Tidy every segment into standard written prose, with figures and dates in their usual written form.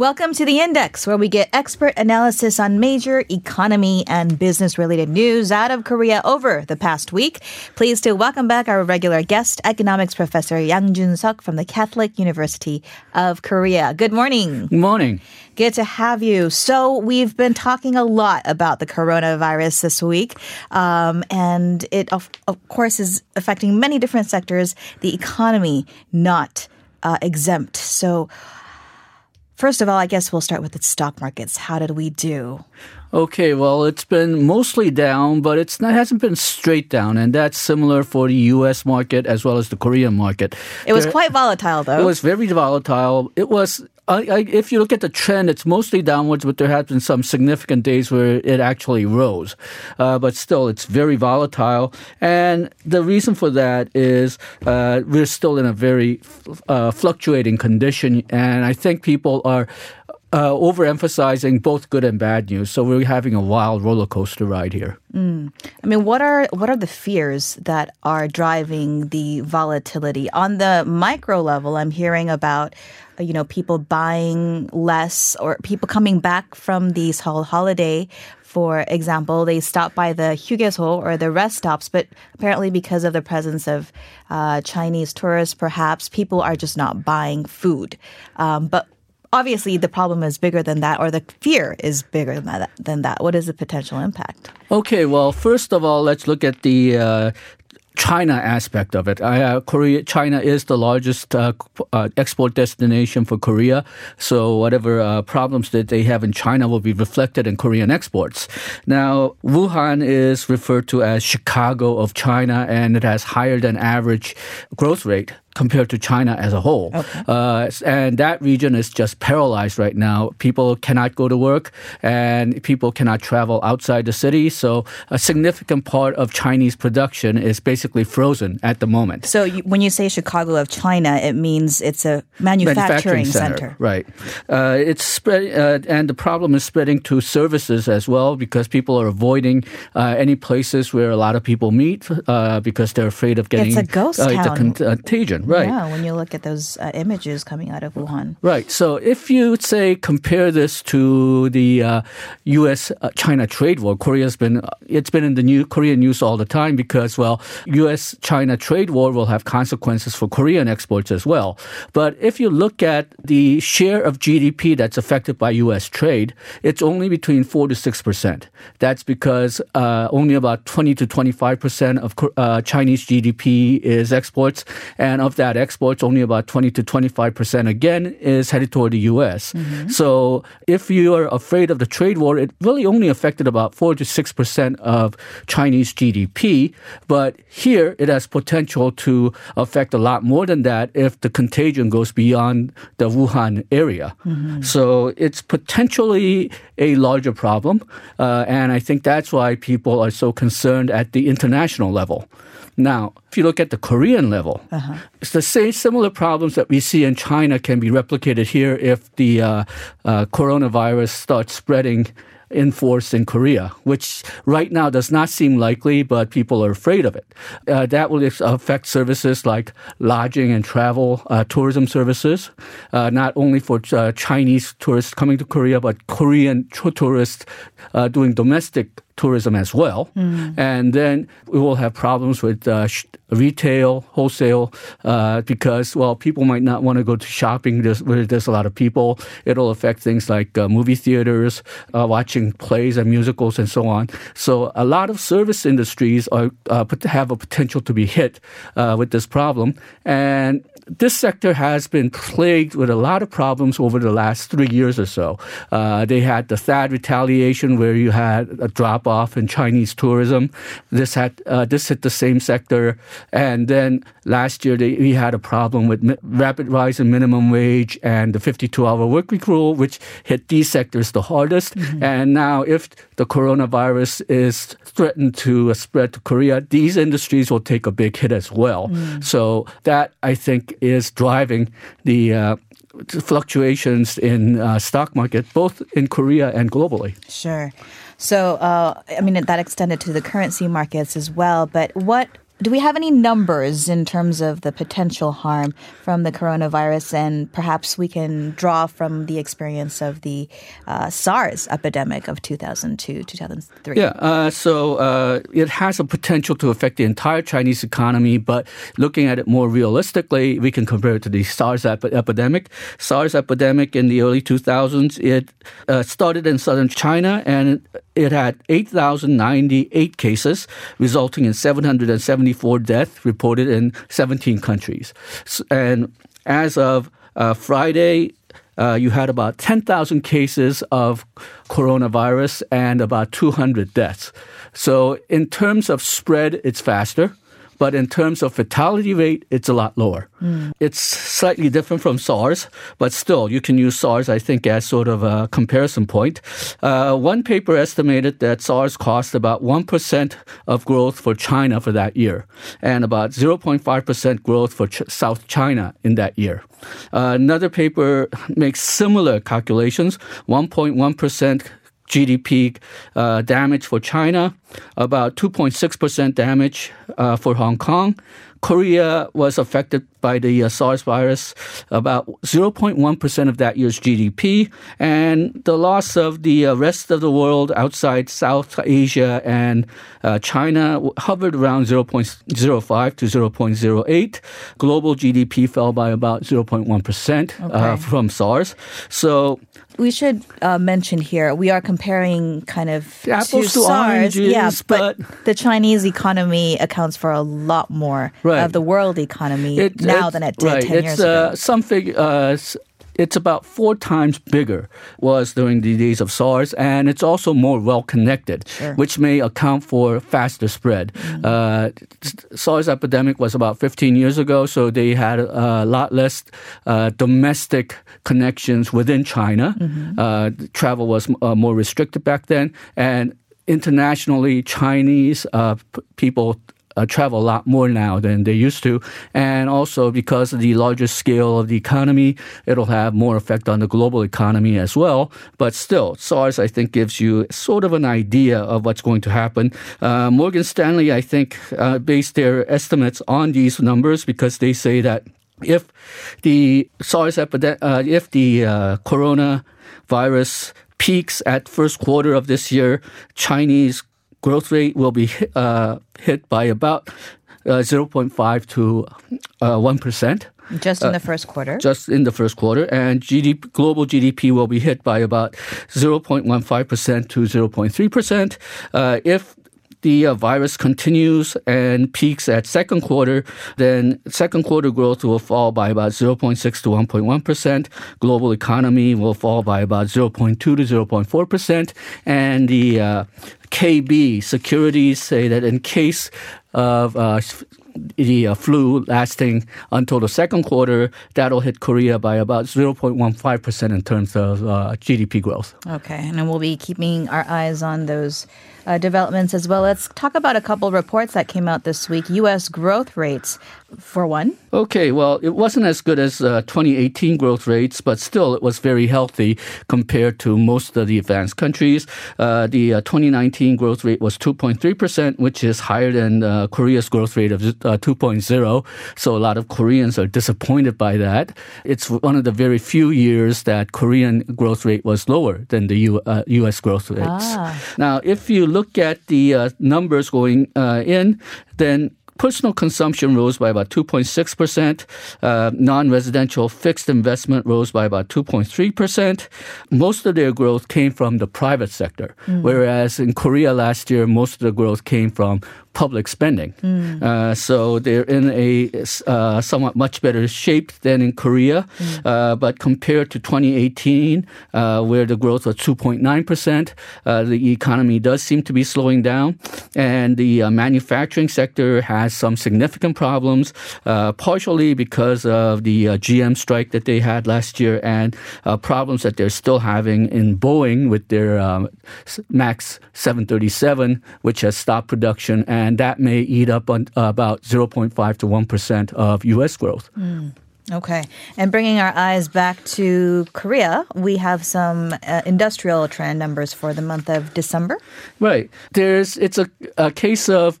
Welcome to The Index, where we get expert analysis on major economy and business-related news out of Korea over the past week. Pleased to welcome back our regular guest, economics professor Yang Jun-suk from the Catholic University of Korea. Good morning. Good morning. Good to have you. So we've been talking a lot about the coronavirus this week, and it, of course, is affecting many different sectors, the economy not exempt. So first of all, I guess we'll start with the stock markets. How did we do? Okay, well, it's been mostly down, but it hasn't been straight down, and that's similar for the U.S. market as well as the Korean market. It was quite volatile, though. It was very volatile. It was, if you look at the trend, it's mostly downwards, but there have been some significant days where it actually rose. But still, it's very volatile, and the reason for that is we're still in a very fluctuating condition, and I think people are overemphasizing both good and bad news. So we're having a wild roller coaster ride here. I mean, what are the fears that are driving the volatility? On the micro level, I'm hearing about, you know, people buying less or people coming back from these holiday. For example, they stopped by the Hyugesol or the rest stops, but apparently because of the presence of Chinese tourists, perhaps, people are just not buying food. But obviously, the problem is bigger than that, or the fear is bigger than that. What is the potential impact? Okay, well, first of all, let's look at the China aspect of it. China is the largest export destination for Korea, so whatever problems that they have in China will be reflected in Korean exports. Now, Wuhan is referred to as Chicago of China, and it has higher than average growth rate compared to China as a whole. Okay. And that region is just paralyzed right now. People cannot go to work and people cannot travel outside the city. So a significant part of Chinese production is basically frozen at the moment. So when you say Chicago of China, it means it's a manufacturing center. Right. It's spread, and the problem is spreading to services as well, because people are avoiding any places where a lot of people meet because they're afraid of getting... It's a ghost town. It's a contagion. Right. Yeah, when you look at those images coming out of Wuhan. Right. So if you, say, compare this to the U.S.-China trade war, it's been in the Korean news all the time because, well, U.S.-China trade war will have consequences for Korean exports as well. But if you look at the share of GDP that's affected by U.S. trade, it's only between 4% to 6%. That's because only about 20% to 25% of Chinese GDP is exports, and of that exports, only about 20 to 25% again is headed toward the U.S. Mm-hmm. So if you are afraid of the trade war, it really only affected about 4 to 6% of Chinese GDP. But here, it has potential to affect a lot more than that if the contagion goes beyond the Wuhan area. Mm-hmm. So it's potentially a larger problem. And I think that's why people are so concerned at the international level. Now, if you look at the Korean level, it's the same similar problems that we see in China can be replicated here if the coronavirus starts spreading in force in Korea, which right now does not seem likely, but people are afraid of it. That will affect services like lodging and travel, tourism services, not only for Chinese tourists coming to Korea, but Korean tourists doing domestic tourism as well. And then we will have problems with retail, wholesale, because, well, people might not want to go to shopping where there's a lot of people. It'll affect things like movie theaters, watching plays and musicals and so on. So a lot of service industries have a potential to be hit with this problem. And this sector has been plagued with a lot of problems over the last 3 years or so. They had the THAAD retaliation where you had a drop-off in Chinese tourism. This hit the same sector. And then last year, we had a problem with rapid rise in minimum wage and the 52-hour work week rule, which hit these sectors the hardest. Mm-hmm. And now if the coronavirus is threatened to spread to Korea, these industries will take a big hit as well. Mm. So that, I think, is driving the fluctuations in stock market, both in Korea and globally. Sure. So, I mean, that extended to the currency markets as well. But what Do we have any numbers in terms of the potential harm from the coronavirus? And perhaps we can draw from the experience of the SARS epidemic of 2002, 2003. Yeah, so it has a potential to affect the entire Chinese economy. But looking at it more realistically, we can compare it to the SARS epidemic. SARS epidemic in the early 2000s, it started in southern China, and it had 8,098 cases, resulting in 774 deaths reported in 17 countries. And as of Friday, you had about 10,000 cases of coronavirus and about 200 deaths. So in terms of spread, it's faster. But in terms of fatality rate, it's a lot lower. Mm. It's slightly different from SARS, but still, you can use SARS, I think, as sort of a comparison point. One paper estimated that SARS cost about 1% of growth for China for that year, and about 0.5% growth for South China in that year. Another paper makes similar calculations, 1.1% GDP damage for China, about 2.6% damage for Hong Kong. Korea was affected by the SARS virus, about 0.1% of that year's GDP, and the loss of the rest of the world outside South Asia and China hovered around 0.05 to 0.08. Global GDP fell by about 0.1% from SARS. So we should mention here, we are comparing kind of apples to SARS, oranges, yeah, but the Chinese economy accounts for a lot more of the world economy than it did 10 years ago. It's about 4 times bigger was during the days of SARS, and it's also more well-connected, sure, which may account for faster spread. Mm-hmm. SARS epidemic was about 15 years ago, so they had a lot less domestic connections within China. Mm-hmm. Travel was more restricted back then, and internationally, Chinese people travel a lot more now than they used to. And also because of the larger scale of the economy, it'll have more effect on the global economy as well. But still, SARS, I think, gives you sort of an idea of what's going to happen. Morgan Stanley, I think, based their estimates on these numbers because they say that if the SARS coronavirus peaks at first quarter of this year, Chinese growth rate will be hit by about 0.5 to 1%. Just in the first quarter? Just in the first quarter. And global GDP will be hit by about 0.15% to 0.3%. If the virus continues and peaks at second quarter, then second quarter growth will fall by about 0.6 to 1.1%. Global economy will fall by about 0.2 to 0.4%. And the KB securities say that in case of the flu lasting until the second quarter, that'll hit Korea by about 0.15% in terms of GDP growth. Okay, and then we'll be keeping our eyes on those developments as well. Let's talk about a couple reports that came out this week. U.S. growth rates, for one. Okay, well, it wasn't as good as 2018 growth rates, but still it was very healthy compared to most of the advanced countries. The 2019 growth rate was 2.3%, which is higher than Korea's growth rate of 2.0. So a lot of Koreans are disappointed by that. It's one of the very few years that Korean growth rate was lower than the U.S. growth rates. Now, if you look at the numbers going in, then personal consumption rose by about 2.6%. Non-residential fixed investment rose by about 2.3%. Most of their growth came from the private sector, whereas in Korea last year, most of the growth came from public spending. So they're in a somewhat much better shape than in Korea. But compared to 2018, where the growth was 2.9%, the economy does seem to be slowing down. And the manufacturing sector has some significant problems, partially because of the GM strike that they had last year and problems that they're still having in Boeing with their MAX 737, which has stopped production, and that may eat up on about 0.5 to 1% of U.S. growth. Okay. And bringing our eyes back to Korea, we have some industrial trend numbers for the month of December. Right. It's a case of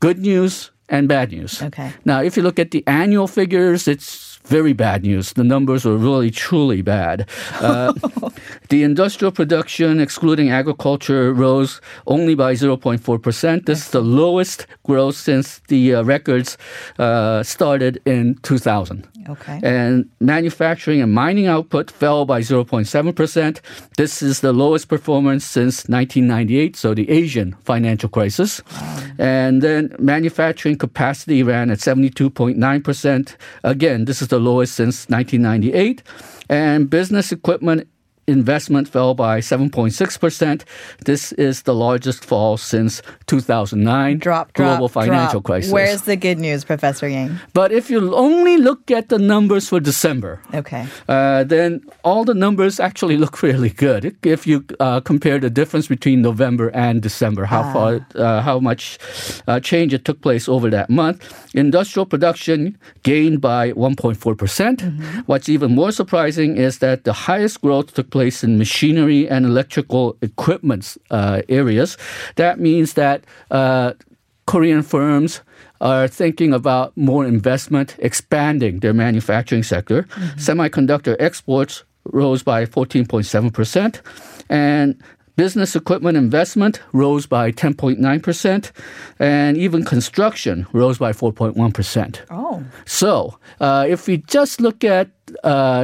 good news and bad news. Okay. Now, if you look at the annual figures, it's very bad news. The numbers were really, truly bad. The industrial production, excluding agriculture, rose only by 0.4%. This is the lowest growth since the records started in 2000. Okay. And manufacturing and mining output fell by 0.7%. This is the lowest performance since 1998, so the Asian financial crisis. And then manufacturing capacity ran at 72.9%. Again, this is the lowest since 1998. And business equipment investment fell by 7.6%. This is the largest fall since 2009. Global financial crisis. Where's the good news, Professor Yang? But if you only look at the numbers for December, then all the numbers actually look really good. If you compare the difference between November and December, how much change it took place over that month. Industrial production gained by 1.4%. Mm-hmm. What's even more surprising is that the highest growth took place in machinery and electrical equipment areas. That means that Korean firms are thinking about more investment, expanding their manufacturing sector. Mm-hmm. Semiconductor exports rose by 14.7%, and business equipment investment rose by 10.9%, and even construction rose by 4.1%. Oh. So if we just look at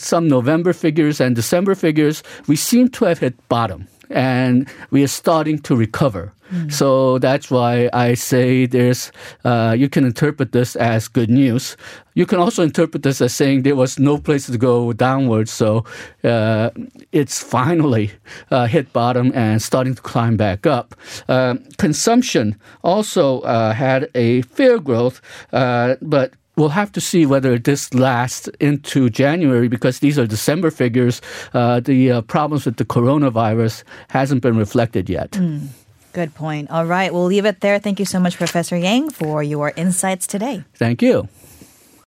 some November figures and December figures, we seem to have hit bottom, and we are starting to recover. Mm. So that's why I say there's. You can interpret this as good news. You can also interpret this as saying there was no place to go downwards, so it's finally hit bottom and starting to climb back up. Consumption also had a fair growth, but we'll have to see whether this lasts into January, because these are December figures. The problems with the coronavirus hasn't been reflected yet. Mm. Good point. All right, we'll leave it there. Thank you so much, Professor Yang, for your insights today. Thank you.